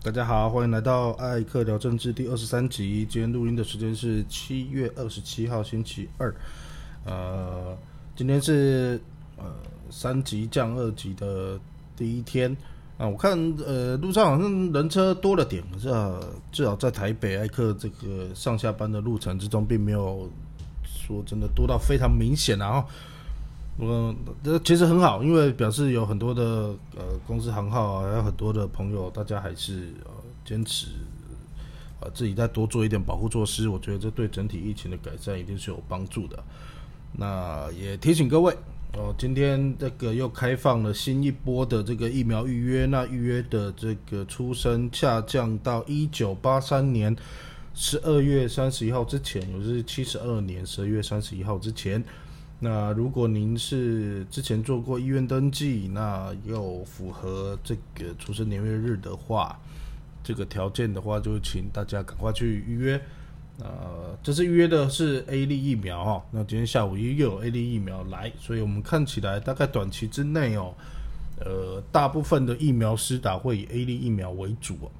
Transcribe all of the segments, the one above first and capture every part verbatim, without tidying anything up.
大家好，欢迎来到艾克聊政治第二十三集。今天录音的时间是七月二十七号星期二，呃，今天是呃三级降二级的第一天啊。我看呃路上好像人车多了点，可是、啊、至少在台北艾克这个上下班的路程之中，并没有说真的多到非常明显啊、哦。嗯，其实很好，因为表示有很多的呃公司行号啊，还有很多的朋友，大家还是呃坚持呃自己再多做一点保护措施，我觉得这对整体疫情的改善一定是有帮助的。那也提醒各位哦、呃，今天这个又开放了新一波的这个疫苗预约，那预约的这个出生下降到一九八三年十二月三十一号之前，也就是七十二年十二月三十一号之前。那如果您是之前做过医院登记，那又符合这个出生年月日的话，这个条件的话，就请大家赶快去预约。呃，这次预约的是 A 力疫苗哈、哦，那今天下午又有 A 力疫苗来，所以我们看起来大概短期之内哦，呃，大部分的疫苗施打会以 A 力疫苗为主哦。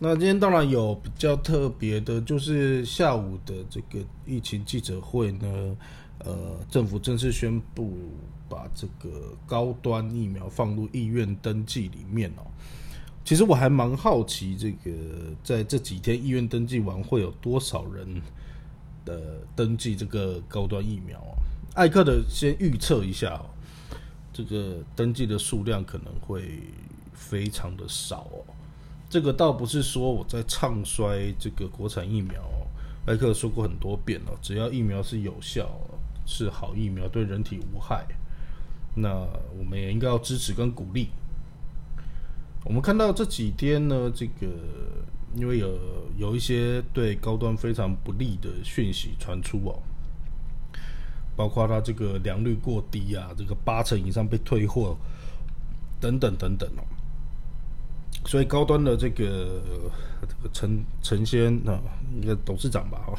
那今天当然有比较特别的，就是下午的这个疫情记者会呢，呃，政府正式宣布把这个高端疫苗放入意愿登记里面哦。其实我还蛮好奇，这个在这几天意愿登记完会有多少人的登记这个高端疫苗啊？艾克的先预测一下哦，这个登记的数量可能会非常的少哦。这个倒不是说我在唱衰这个国产疫苗哦，艾克说过很多遍哦，只要疫苗是有效，是好疫苗，对人体无害，那我们也应该要支持跟鼓励。我们看到这几天呢，这个因为有有一些对高端非常不利的讯息传出哦，包括它这个良率过低啊，这个八成以上被退货等等等等哦，所以高端的这个这个陈陈先啊，一个董事长吧哦，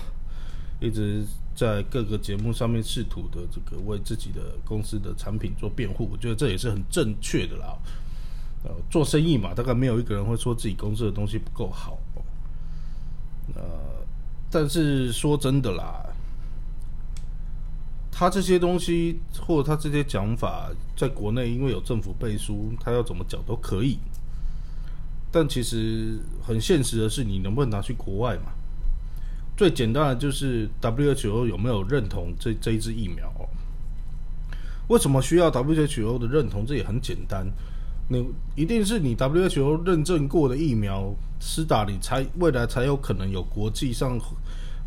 一直在各个节目上面试图的这个为自己的公司的产品做辩护，我觉得这也是很正确的啦。呃，做生意嘛，大概没有一个人会说自己公司的东西不够好。呃，但是说真的啦，他这些东西或者他这些讲法，在国内因为有政府背书，他要怎么讲都可以。但其实很现实的是，你能不能拿去国外嘛？最简单的就是 W H O 有没有认同这这一支疫苗、哦？为什么需要 W H O 的认同？这也很简单，你一定是你 W H O 认证过的疫苗施打，你才未来才有可能有国际上，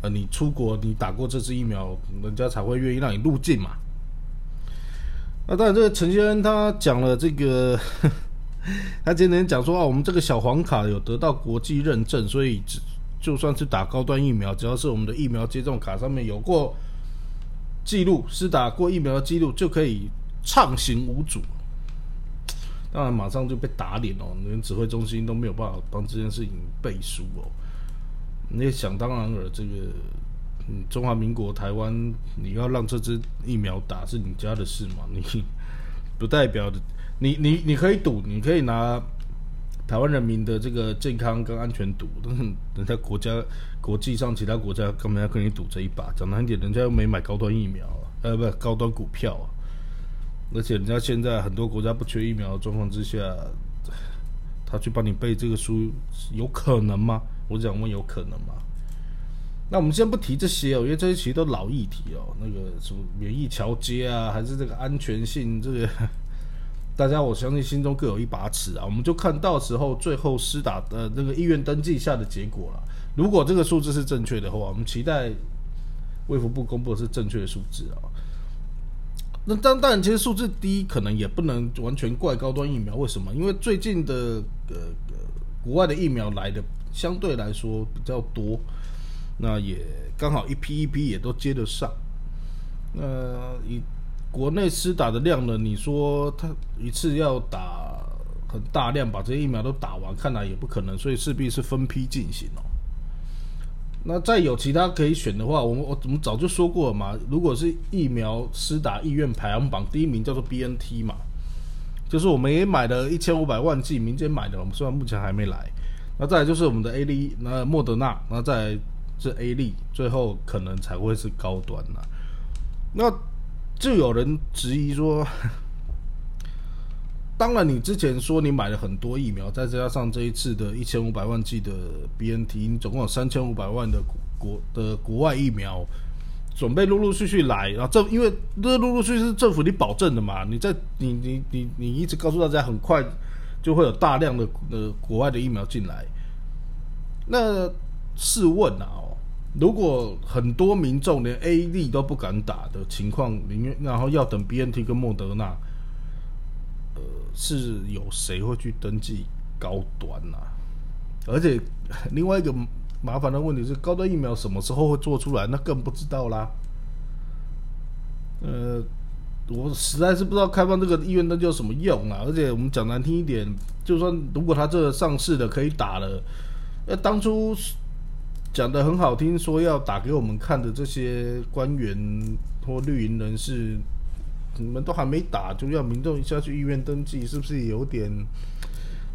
呃，你出国你打过这支疫苗，人家才会愿意让你入境嘛。那当然，这个陈先生他讲了这个，呵呵他今天讲说啊，我们这个小黄卡有得到国际认证，所以就算是打高端疫苗，只要是我们的疫苗接种卡上面有过记录，是打过疫苗的记录，就可以畅行无阻。当然马上就被打脸哦，连指挥中心都没有办法帮这件事情背书哦。你也想当然了，这个嗯，中华民国台湾，你要让这支疫苗打是你家的事嘛，你不代表你你你可以赌，你可以拿台湾人民的这个健康跟安全赌，但是人家国家国际上其他国家干嘛要跟你赌这一把？讲难点，人家又没买高端疫苗、啊，呃，不高端股票、啊，而且人家现在很多国家不缺疫苗的状况之下，他去帮你背这个书，有可能吗？我想问，有可能吗？那我们先不提这些哦，因为这些其实都老议题哦，那个什么免疫桥接啊，还是这个安全性这个。大家我相信心中各有一把尺啊，我们就看到时候最后施打的、呃、那个意愿登记下的结果了。如果这个数字是正确的话，我们期待卫福部公布的是正确的数字啊。那当然，其实数字低可能也不能完全怪高端疫苗，为什么？因为最近的呃国外的疫苗来的相对来说比较多，那也刚好一批一批也都接得上。那、呃、以国内施打的量呢？你说他一次要打很大量，把这些疫苗都打完，看来也不可能，所以势必是分批进行哦。那再有其他可以选的话，我们我我们早就说过了嘛。如果是疫苗施打意愿排行榜第一名叫做 B N T 嘛，就是我们也买了一千五百万剂，民间买的，我们虽然目前还没来。那再来就是我们的 A 力，那莫德纳，那再来是 A 力，最后可能才会是高端啦。那就有人质疑说，当然你之前说你买了很多疫苗，再加上这一次的一千五百万剂的 B N T， 你总共有三千五百万的国的国外疫苗。准备陆陆续续来，然后政因为这陆陆续续是政府你保证的嘛，你在你你你你一直告诉大家很快就会有大量的呃国外的疫苗进来。那试问啊、哦，如果很多民众连 A 力都不敢打的情况，然后要等 B N T 跟莫德纳，呃，是有谁会去登记高端啊？而且另外一个麻烦的问题是，高端疫苗什么时候会做出来，那更不知道啦。呃，我实在是不知道开放这个医院那就有什么用啊！而且我们讲难听一点，就算如果他这个上市的可以打了，呃，当初讲的很好听，说要打给我们看的这些官员或绿营人士，你们都还没打，就要民众一下去医院登记，是不是有点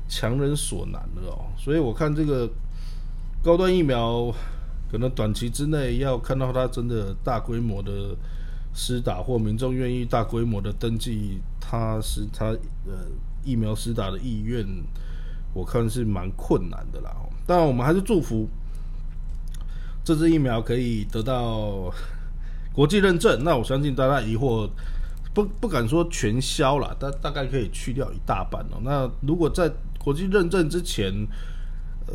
强人所难了哦？所以我看这个高端疫苗可能短期之内要看到它真的大规模的施打，或民众愿意大规模的登记，它是它呃疫苗施打的意愿，我看是蛮困难的啦。当然，我们还是祝福这支疫苗可以得到国际认证。那我相信大家疑惑不不敢说全消啦，但大概可以去掉一大半哦。那如果在国际认证之前，呃。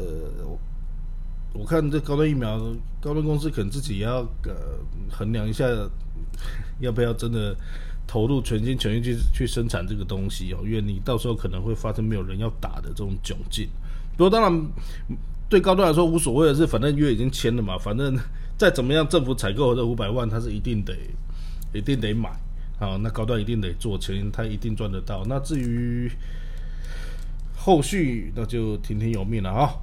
我看这高端疫苗，高端公司可能自己也要呃衡量一下，要不要真的投入全心全意去去生产这个东西哦，因为你到时候可能会发生没有人要打的这种窘境。不过当然对高端来说无所谓的是，反正约已经签了嘛，反正再怎么样政府采购这五百万它是一定得一定得买啊，那高端一定得做钱，它一定赚得到。那至于后续那就听天由命了啊、哦。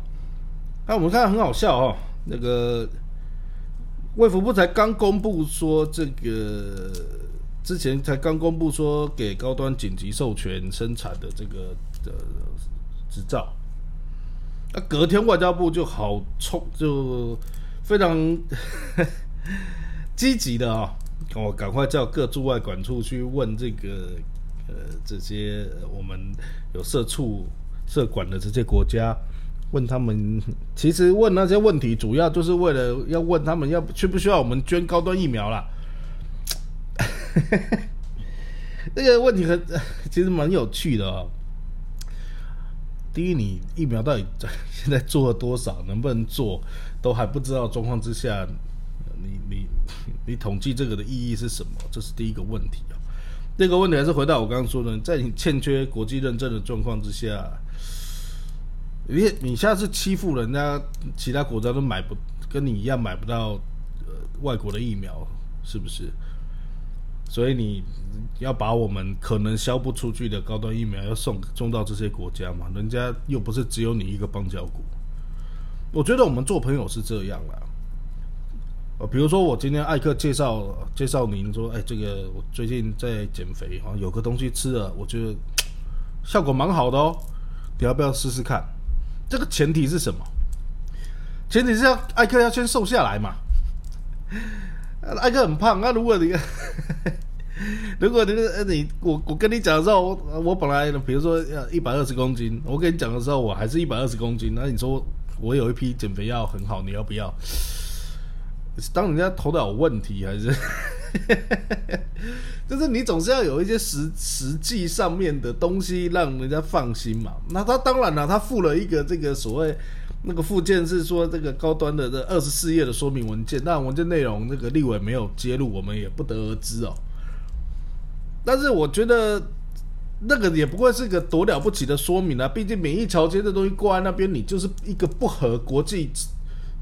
那、啊、我们看很好笑哦，那个卫福部才刚公布说，这个之前才刚公布说给高端紧急授权生产的这个呃执照，那、啊、隔天外交部就好冲，就非常积极的啊、哦，我、哦、赶快叫各驻外管处去问这个呃这些我们有社处社管的这些国家。问他们，其实问那些问题，主要就是为了要问他们要需不需要我们捐高端疫苗啦。这个问题很，其实蛮有趣的哦。第一，你疫苗到底现在做了多少，能不能做，都还不知道的状况之下，你你你统计这个的意义是什么？这是第一个问题哦。第二个问题还是回到我刚刚说的，在你欠缺国际认证的状况之下。你你下次欺负人家，其他国家都买不跟你一样买不到、呃、外国的疫苗，是不是？所以你要把我们可能销不出去的高端疫苗要送送到这些国家嘛？人家又不是只有你一个邦交国。我觉得我们做朋友是这样啦。呃，比如说我今天艾克介绍介绍您说，哎，这个我最近在减肥啊，有个东西吃了，我觉得效果蛮好的哦，你要不要试试看？这个前提是什么？前提是要艾克要先瘦下来嘛。艾克很胖，那、啊、如果你呵呵如果你你我我跟你讲的时候，我我本来比如说要一百二十公斤，我跟你讲的时候我还是一百二十公斤，那你说我有一批减肥药很好，你要不要？当人家头脑有问题还是？就是你总是要有一些实实际上面的东西让人家放心嘛。那他当然了、啊，他附了一个这个所谓那个附件是说这个高端的这二十四页的说明文件，那文件内容那个立委没有揭露，我们也不得而知哦。但是我觉得那个也不会是个多了不起的说明啊，毕竟免疫桥接这东西挂在那边，你就是一个不合国际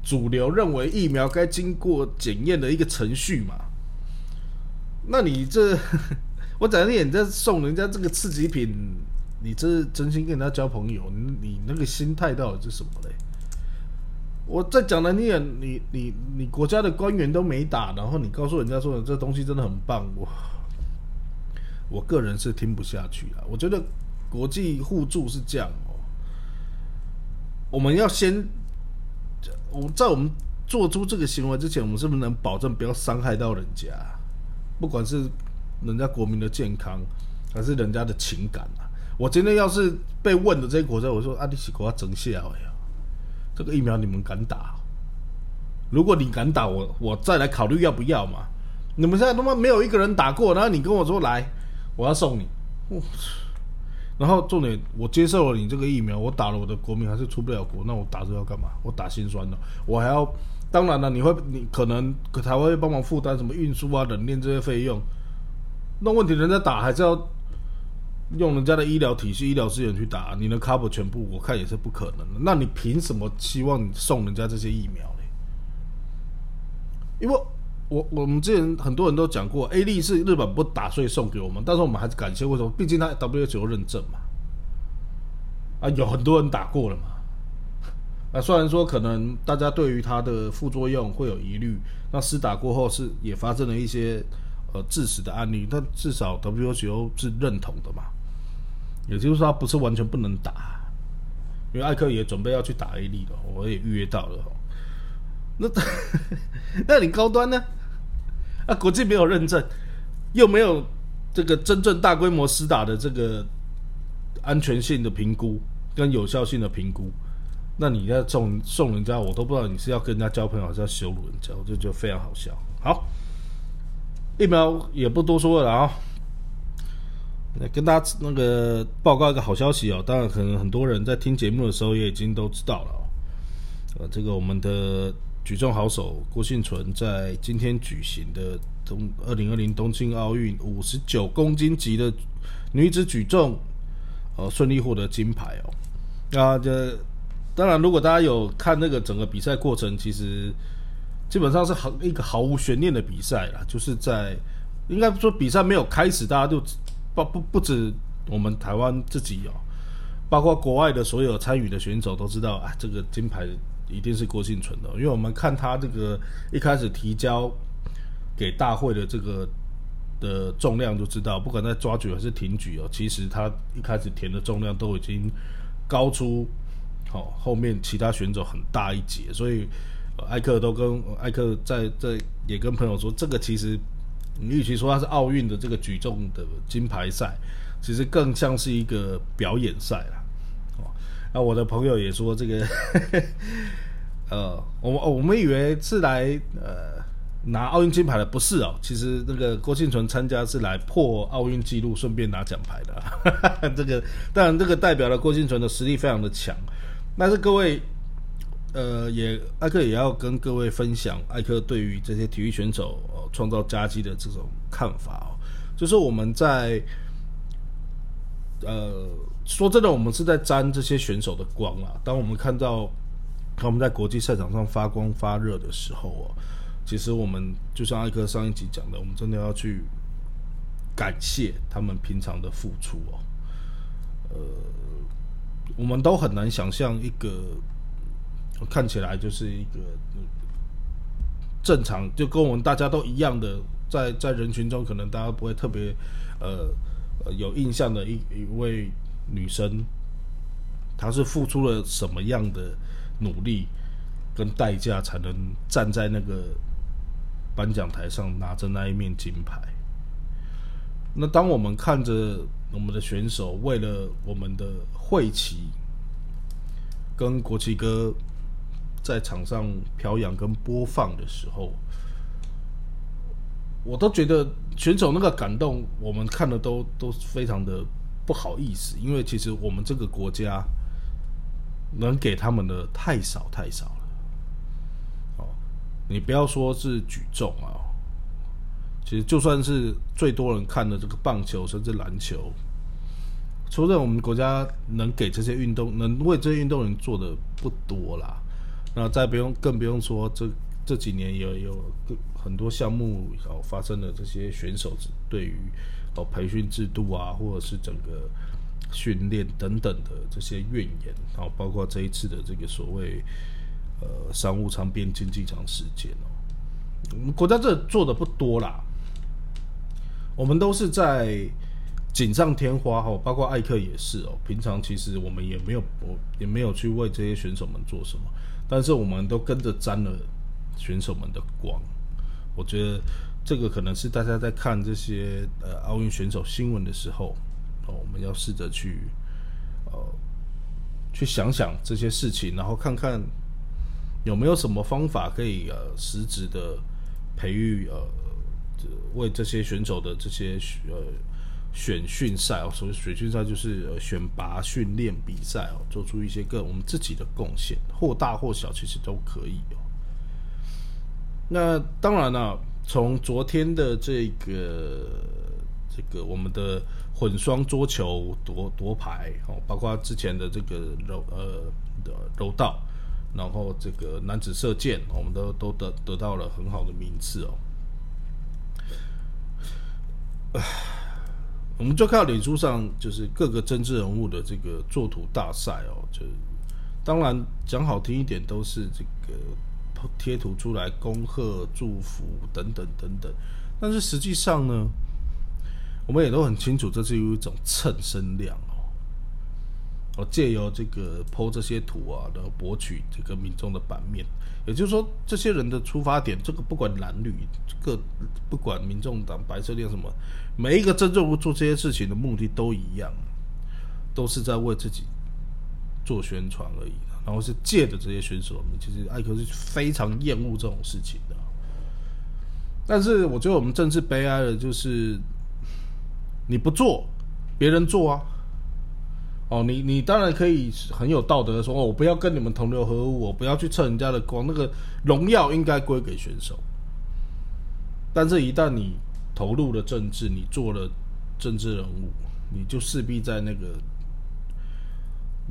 主流认为疫苗该经过检验的一个程序嘛。那你这，我讲你，你在送人家这个次级品，你这是真心跟人家交朋友，你你那个心态到底是什么嘞？我在讲的你，你你你国家的官员都没打，然后你告诉人家说这东西真的很棒，我我个人是听不下去啊。我觉得国际互助是这样哦。我们要先，我在我们做出这个行为之前，我们是不是能保证不要伤害到人家？不管是人家国民的健康，还是人家的情感啊。我今天要是被问的这个国家，我说啊，你是给我整下哎呀，这个疫苗你们敢打？如果你敢打，我我再来考虑要不要嘛。你们现在他妈没有一个人打过，然后你跟我说来，我要送你，然后重点我接受了你这个疫苗，我打了我的国民还是出不了国，那我打这要干嘛？我打心酸了，我还要，当然了，你会你可能台湾会帮忙负担什么运输啊、冷链这些费用，那问题人家打还是要用人家的医疗体系、医疗资源去打，你能 cover 全部，我看也是不可能的。那你凭什么期望你送人家这些疫苗呢？因为我我们之前很多人都讲过 ，A 力是日本不打所以送给我们，但是我们还是感谢，为什么？毕竟它 W H O 认证嘛，啊，有很多人打过了嘛，啊，虽然说可能大家对于它的副作用会有疑虑，那施打过后是也发生了一些呃致死的案例，但至少 W H O 是认同的嘛，也就是说它不是完全不能打，因为艾克也准备要去打 A 力了，我也预约到了，那那你高端呢？啊，国际没有认证，又没有这个真正大规模施打的这个安全性的评估跟有效性的评估，那你要送送人家，我都不知道你是要跟人家交朋友，还是要羞辱人家，我就觉得非常好笑。好，疫苗也不多说了啊、哦，跟大家那个报告一个好消息哦，当然可能很多人在听节目的时候也已经都知道了哦，呃，这个我们的举重好手郭婞淳在今天举行的二零二零东京奥运五十九公斤级的女子举重，呃，顺利获得金牌哦。那这当然，如果大家有看那个整个比赛过程，其实基本上是一个毫无悬念的比赛啦，就是在应该说比赛没有开始，大家就不不不止我们台湾自己哦，包括国外的所有参与的选手都知道啊，这个金牌一定是郭婞淳的，因为我们看他这个一开始提交给大会的这个的重量就知道，不管在抓举还是挺举哦，其实他一开始填的重量都已经高出哦后面其他选手很大一截，所以、呃、艾克都跟、呃、艾克在在也跟朋友说，这个其实你与其说他是奥运的这个举重的金牌赛，其实更像是一个表演赛啦。啊，我的朋友也说这个呵呵，呃，我我们以为是来呃拿奥运金牌的，不是哦。其实那个郭婞淳参加是来破奥运纪录，顺便拿奖牌的、啊呵呵。这个当然，这个代表了郭婞淳的实力非常的强。但是各位，呃，也艾克也要跟各位分享艾克对于这些体育选手哦创造佳绩的这种看法哦，就是我们在呃。说真的，我们是在沾这些选手的光啊。当我们看到他们在国际赛场上发光发热的时候哦、啊，其实我们就像艾克上一集讲的，我们真的要去感谢他们平常的付出哦。呃，我们都很难想象一个看起来就是一个正常，就跟我们大家都一样的，在在人群中可能大家不会特别呃有印象的一一位。女生，她是付出了什么样的努力跟代价，才能站在那个颁奖台上拿着那一面金牌？那当我们看着我们的选手为了我们的会旗跟国旗歌在场上飘扬跟播放的时候，我都觉得选手那个感动，我们看的都都非常的。不好意思，因为其实我们这个国家能给他们的太少太少了。哦，你不要说是举重啊、哦，其实就算是最多人看的这个棒球甚至篮球，除了我们国家能给这些运动能为这些运动员做的不多啦。那再不用更不用说这这几年也有很多项目哦发生了这些选手对于。培训制度啊，或者是整个训练等等的这些怨言，然后包括这一次的这个所谓呃商务舱边经济舱事件哦，我们国家这做的不多啦，我们都是在锦上添花哈，包括艾克也是哦。平常其实我们也没有，也没有去为这些选手们做什么，但是我们都跟着沾了选手们的光。我觉得这个可能是大家在看这些呃奥运选手新闻的时候，哦，我们要试着去呃去想想这些事情，然后看看有没有什么方法可以呃实质的培育呃为这些选手的这些呃。选训赛哦，所谓选训赛就是、呃、选拔训练比赛哦，做出一些个我们自己的贡献，或大或小，其实都可以哦。那当然啦、啊，从昨天的这个这个我们的混双桌球夺夺牌哦，包括之前的这个柔呃柔道，然后这个男子射箭，我们都都得得到了很好的名次哦。我们就看到脸书上就是各个政治人物的这个作图大赛哦，就当然讲好听一点都是这个贴图出来恭贺祝福等等等等，但是实际上呢，我们也都很清楚这是有一种蹭声量哦，哦借由这个 po 这些图啊，然后博取这个民众的版面，也就是说这些人的出发点，这个不管蓝绿，这个不管民众党白色恋什么，每一个政治人物做这些事情的目的都一样，都是在为自己做宣传而已，然后是借着这些选手们，其实艾克是非常厌恶这种事情的。但是我觉得我们政治悲哀的就是你不做别人做啊，哦，你你当然可以很有道德的说，哦，我不要跟你们同流合污，我不要去蹭人家的光，那个荣耀应该归给选手。但是，一旦你投入了政治，你做了政治人物，你就势必在那个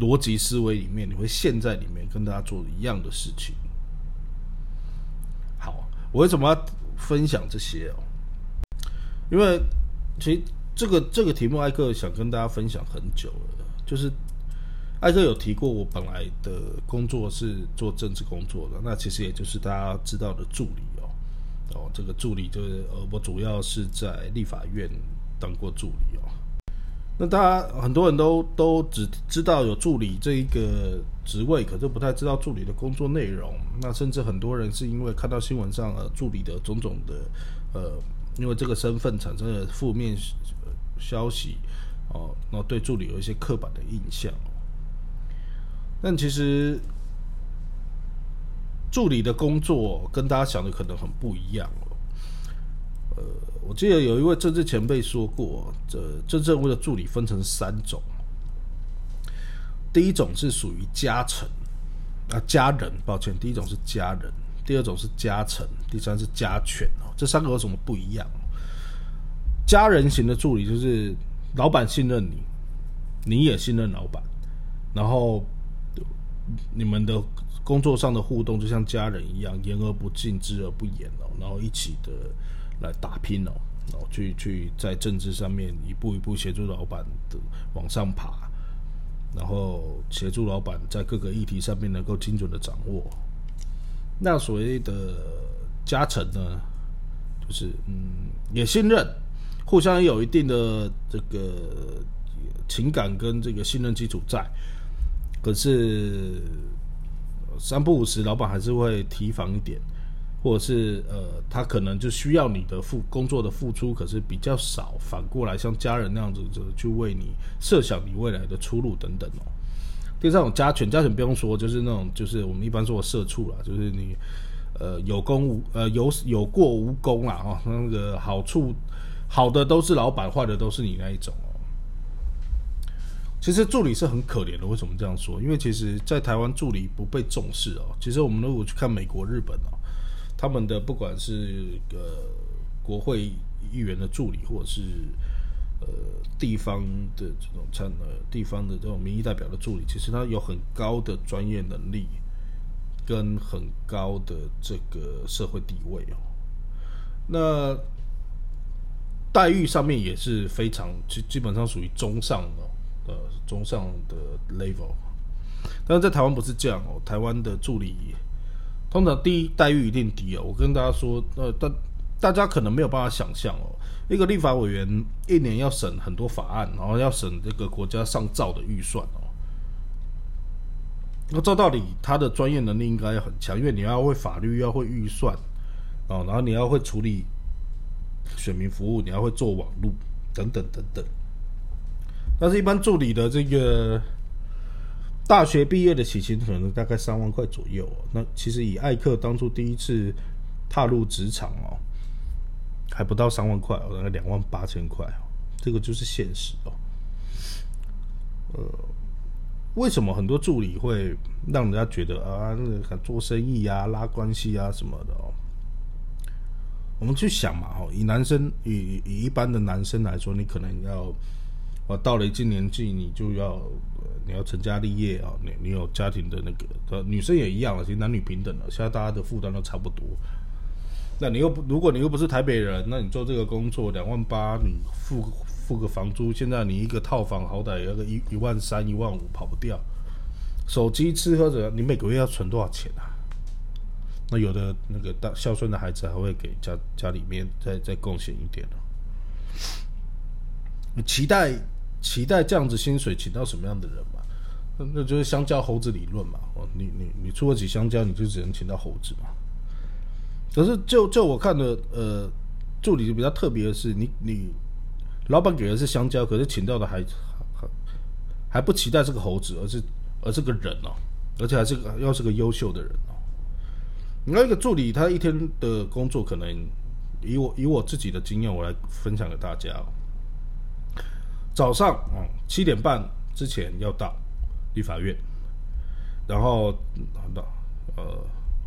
逻辑思维里面，你会陷在里面，跟大家做一样的事情。好，我为什么要分享这些哦？因为其实这个这个题目，艾克想跟大家分享很久了。就是艾克有提过，我本来的工作是做政治工作的，那其实也就是大家知道的助理哦。哦，这个助理就是呃，我主要是在立法院当过助理哦。那大家很多人都都只知道有助理这一个职位，可是不太知道助理的工作内容。那甚至很多人是因为看到新闻上呃助理的种种的呃，因为这个身份产生了负面消息。哦，然后对助理有一些刻板的印象，但其实助理的工作跟大家想的可能很不一样哦。呃，我记得有一位政治前辈说过，这政治人物的助理分成三种，第一种是属于家臣啊家人，抱歉，第一种是家人，第二种是家臣，第三是家犬哦。这三个有什么不一样？家人型的助理就是。老板信任你，你也信任老板，然后你们的工作上的互动就像家人一样，言而不尽，知而不言哦，然后一起的来打拼哦，然后去去在政治上面一步一步协助老板的往上爬，然后协助老板在各个议题上面能够精准的掌握。那所谓的加成呢，就是嗯也信任。互相有一定的这个情感跟这个信任基础在，可是三不五时老板还是会提防一点，或者是呃他可能就需要你的付工作的付出，可是比较少，反过来像家人那样子去为你设想你未来的出路等等哦。第三种家犬，家犬不用说，就是那种就是我们一般说的社畜啦，就是你呃有功无呃有有过无功啦哦，那个好处。好的都是老板，坏的都是你那一种哦。其实助理是很可怜的，为什么这样说？因为其实在台湾助理不被重视哦。其实我们如果去看美国、日本哦，他们的不管是呃国会议员的助理，或者是呃地方的这种参呃地方的这种民意代表的助理，其实他有很高的专业能力跟很高的这个社会地位哦。那待遇上面也是非常基本上属于中上的、呃、中上的 level， 但是在台湾不是这样哦。台湾的助理通常第一待遇一定低哦，我跟大家说，呃，但大家可能没有办法想象哦，一个立法委员一年要审很多法案，然后要审这个国家上兆的预算哦。那照道理他的专业能力应该很强，因为你要会法律，要会预算哦，然后你要会处理选民服务，你要会做网路等等等等。但是一般助理的这个大学毕业的起薪可能大概三万块左右哦。那其实以艾克当初第一次踏入职场哦，还不到三万块哦，大概两万八千块哦，这个就是现实哦。呃，为什么很多助理会让人家觉得啊，那个做生意啊、拉关系啊什么的哦？我们去想嘛哦，以男生以以一般的男生来说，你可能要啊到了一定年纪，你就要。你要成家立业啊、哦，你你有家庭的那个，女生也一样了，其实男女平等了，现在大家的负担都差不多。那你又不，如果你又不是台北人，那你做这个工作两万八，你付付个房租，现在你一个套房好歹也要个一一万三一万五跑不掉。手机吃喝着，你每个月要存多少钱啊？那有的那个大孝顺的孩子还会给家家里面再再贡献一点、哦、你期待期待这样子薪水请到什么样的人？那就是香蕉猴子理论嘛，你你你出得起香蕉，你就只能请到猴子嘛。可是就就我看的，呃，助理比较特别的是，你你老板给的是香蕉，可是请到的还还还不期待是个猴子，而是而是个人哦，而且还是个要是个优秀的人哦。你要一个助理，他一天的工作可能以我以我自己的经验，我来分享给大家哦。早上啊七点半之前要到立法院，然后呃，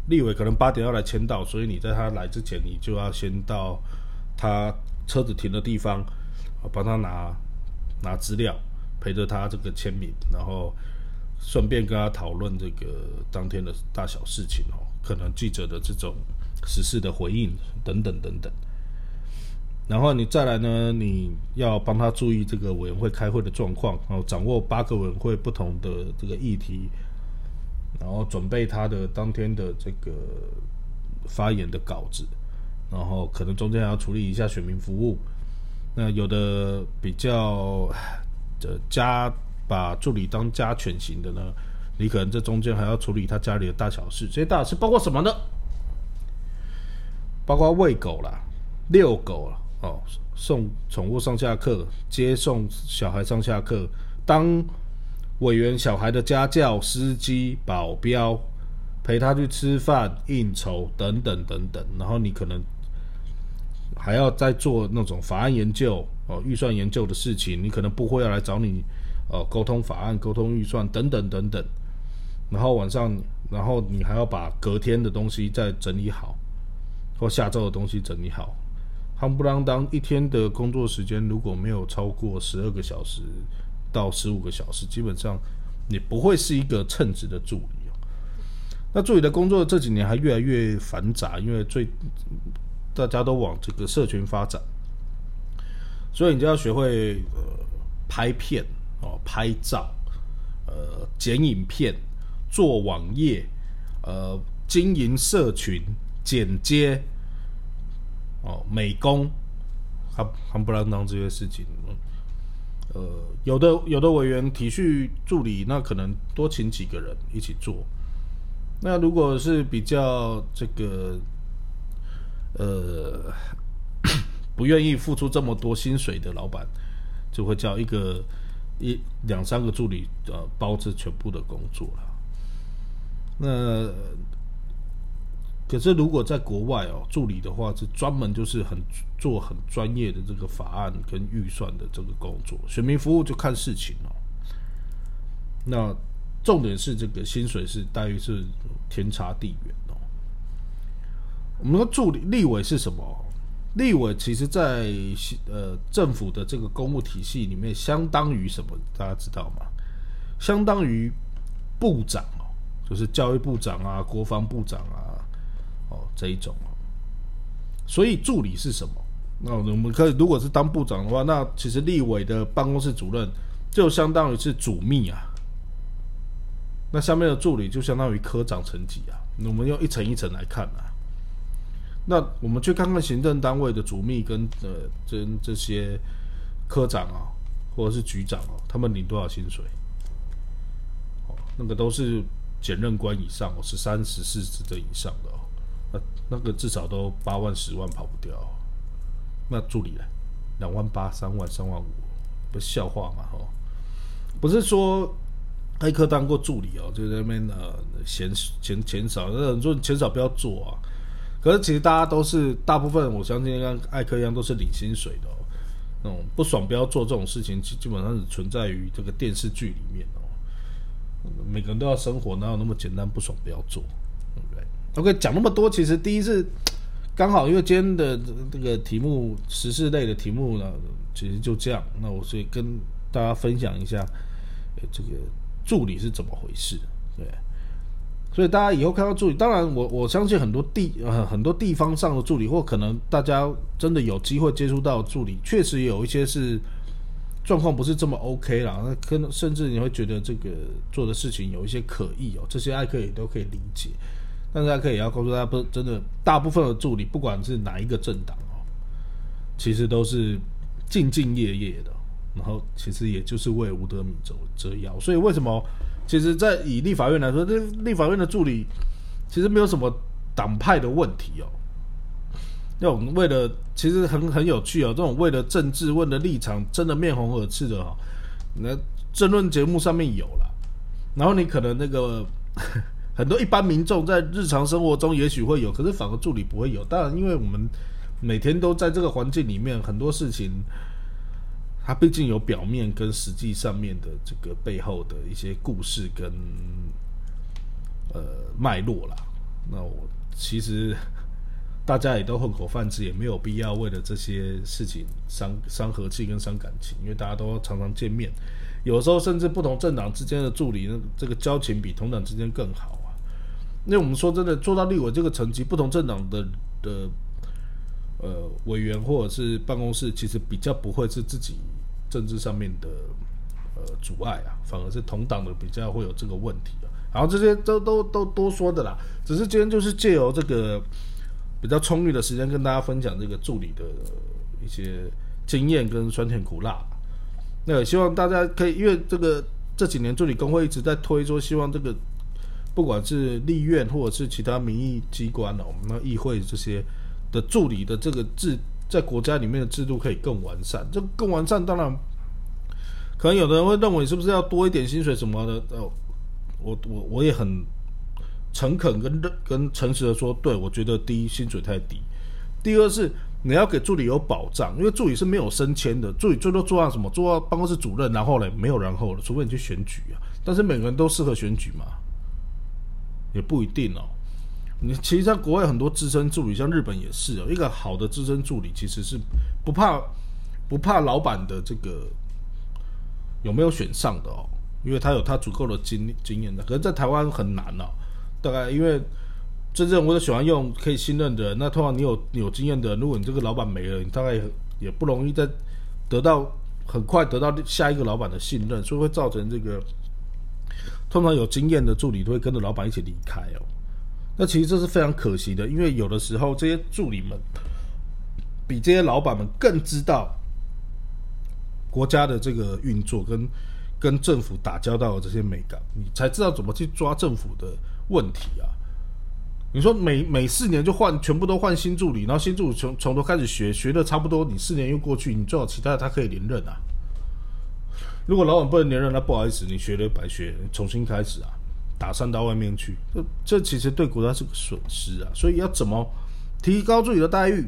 立委可能八点要来签到，所以你在他来之前，你就要先到他车子停的地方，帮他拿拿资料，陪着他这个签名，然后顺便跟他讨论这个当天的大小事情哦，可能记者的这种时事的回应等等等等。然后你再来呢，你要帮他注意这个委员会开会的状况，然后掌握八个委员会不同的这个议题，然后准备他的当天的这个发言的稿子，然后可能中间还要处理一下选民服务。那有的比较这家把助理当家犬型的呢，你可能这中间还要处理他家里的大小事。这些大事包括什么呢？包括喂狗啦、遛狗啦。哦，送宠物上下课，接送小孩上下课，当委员小孩的家教、司机、保镖，陪他去吃饭、应酬等等等等。然后你可能还要再做那种法案研究、哦预算研究的事情，你可能部会要来找你，呃，沟通法案、沟通预算等等等等。然后晚上，然后你还要把隔天的东西再整理好，或下周的东西整理好。夯不啷当，一天的工作时间如果没有超过十二个小时到十五个小时，基本上你不会是一个称职的助理、哦、那助理的工作这几年还越来越繁杂，因为最大家都往这个社群发展，所以你就要学会、呃、拍片、哦、拍照、呃、剪影片、做网页、呃、经营社群、剪接。哦，美工，还还不啷当这些事情，呃，有的有的委员体恤助理，那可能多请几个人一起做。那如果是比较这个，呃，不愿意付出这么多薪水的老板，就会叫一个一两三个助理呃包着全部的工作了。那。可是，如果在国外哦，助理的话是专门就是很做很专业的这个法案跟预算的这个工作，选民服务就看事情哦。那重点是这个薪水是待遇是天差地远哦。我们说助理立委是什么？立委其实在呃政府的这个公务体系里面，相当于什么？大家知道吗？相当于部长哦，就是教育部长啊、国防部长啊。哦，这一种哦，所以助理是什么？那我们可以，如果是当部长的话，那其实立委的办公室主任就相当于是主秘啊，那下面的助理就相当于科长层级啊。我们用一层一层来看啊，那我们去看看行政单位的主秘跟呃跟这些科长啊，或者是局长啊，他们领多少薪水？哦，那个都是检任官以上哦，十三、十四职的以上的哦，那那个至少都八万、十万跑不掉哦。那助理呢？两万八、三万、三万五，不笑话嘛？哦，不是说黑客当过助理哦，就在那边呃嫌嫌嫌少，那很多人嫌少不要做啊。可是其实大家都是大部分，我相信跟艾克一样都是领薪水的哦。那种不爽不要做这种事情，基本上是存在于这个电视剧里面哦。每个人都要生活，哪有那么简单？不爽不要做，对不对 ？OK， 讲那么多，其实第一是刚好因为今天的这个题目时事类的题目呢，其实就这样。那我所以跟大家分享一下，欸、这个助理是怎么回事，对。所以大家以后看到助理，当然我我相信很多地、呃、很多地方上的助理，或可能大家真的有机会接触到助理，确实有一些是状况不是这么 OK 啦，那可能甚至你会觉得这个做的事情有一些可疑哦，这些艾克也都可以理解，但是艾克也要告诉大家，不真的大部分的助理，不管是哪一个政党哦，其实都是兢兢业业的，然后其实也就是为无德米折腰，所以为什么？其实在以立法院来说，立法院的助理其实没有什么党派的问题哦。那我们为了其实很很有趣哦，这种为了政治、为了立场真的面红耳赤的哦，那政论节目上面有啦，然后你可能那个很多一般民众在日常生活中也许会有，可是反而助理不会有。当然，因为我们每天都在这个环境里面，很多事情。它毕竟有表面跟实际上面的这个背后的一些故事跟呃脉络啦。那我其实大家也都混口饭吃，也没有必要为了这些事情伤伤和气跟伤感情，因为大家都常常见面，有时候甚至不同政党之间的助理这个交情比同党之间更好啊。因为我们说真的，做到立委这个层级，不同政党的的呃委员或者是办公室，其实比较不会是自己。政治上面的呃阻碍啊，反而是同党的比较会有这个问题啊。然后这些都都都多说的啦，只是今天就是借由这个比较充裕的时间跟大家分享这个助理的一些经验跟酸甜苦辣。那也希望大家可以，因为这个这几年助理工会一直在推说，希望这个不管是立院或者是其他民意机关哦，我们议会这些的助理的这个制。在国家里面的制度可以更完善，这更完善当然，可能有的人会认为是不是要多一点薪水什么的。哦、我我我也很诚恳跟跟诚实的说，对我觉得第一薪水太低，第二是你要给助理有保障，因为助理是没有升迁的，助理最多做到什么？做到办公室主任，然后呢没有然后了，除非你去选举啊。但是每个人都适合选举嘛，也不一定哦。你其实，在国外很多资深助理，像日本也是哦。一个好的资深助理，其实是不怕不怕老板的这个有没有选上的哦，因为他有他足够的经经验的。可是，在台湾很难哦，大概因为真正我都喜欢用可以信任的人。那通常你有你有经验的人，如果你这个老板没了，你大概也不容易再得到很快得到下一个老板的信任，所以会造成这个通常有经验的助理都会跟着老板一起离开哦。那其实这是非常可惜的，因为有的时候这些助理们比这些老板们更知道国家的这个运作跟跟政府打交道的这些美感，你才知道怎么去抓政府的问题啊。你说每每四年就换全部都换新助理，然后新助理从从头开始学，学的差不多，你四年又过去，你最好期待他可以连任啊。如果老板不能连任，那不好意思，你学了白学，重新开始啊。打散到外面去，这这其实对国家是个损失啊！所以要怎么提高助理的待遇，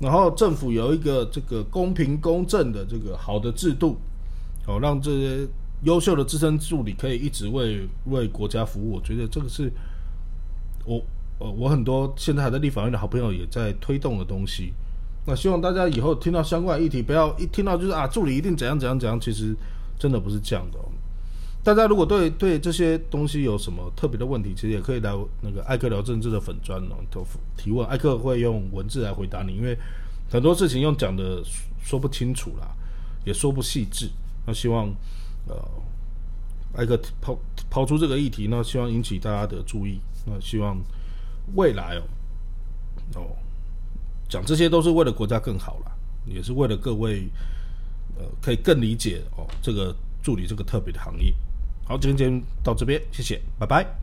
然后政府有一个这个公平公正的这个好的制度，好、哦、让这些优秀的资深助理可以一直为为国家服务。我觉得这个是我我很多现在还在立法院的好朋友也在推动的东西。那希望大家以后听到相关议题，不要一听到就是啊助理一定怎样怎样怎样，其实真的不是这样的哦。大家如果对对这些东西有什么特别的问题，其实也可以来那个艾克聊政治的粉专哦，提问，艾克会用文字来回答你，因为很多事情用讲的说不清楚啦，也说不细致。那希望呃艾克抛抛出这个议题呢，希望引起大家的注意。那希望未来哦，哦，讲这些都是为了国家更好啦，也是为了各位呃可以更理解哦这个助理这个特别的行业。好，今天到这边，谢谢，拜拜。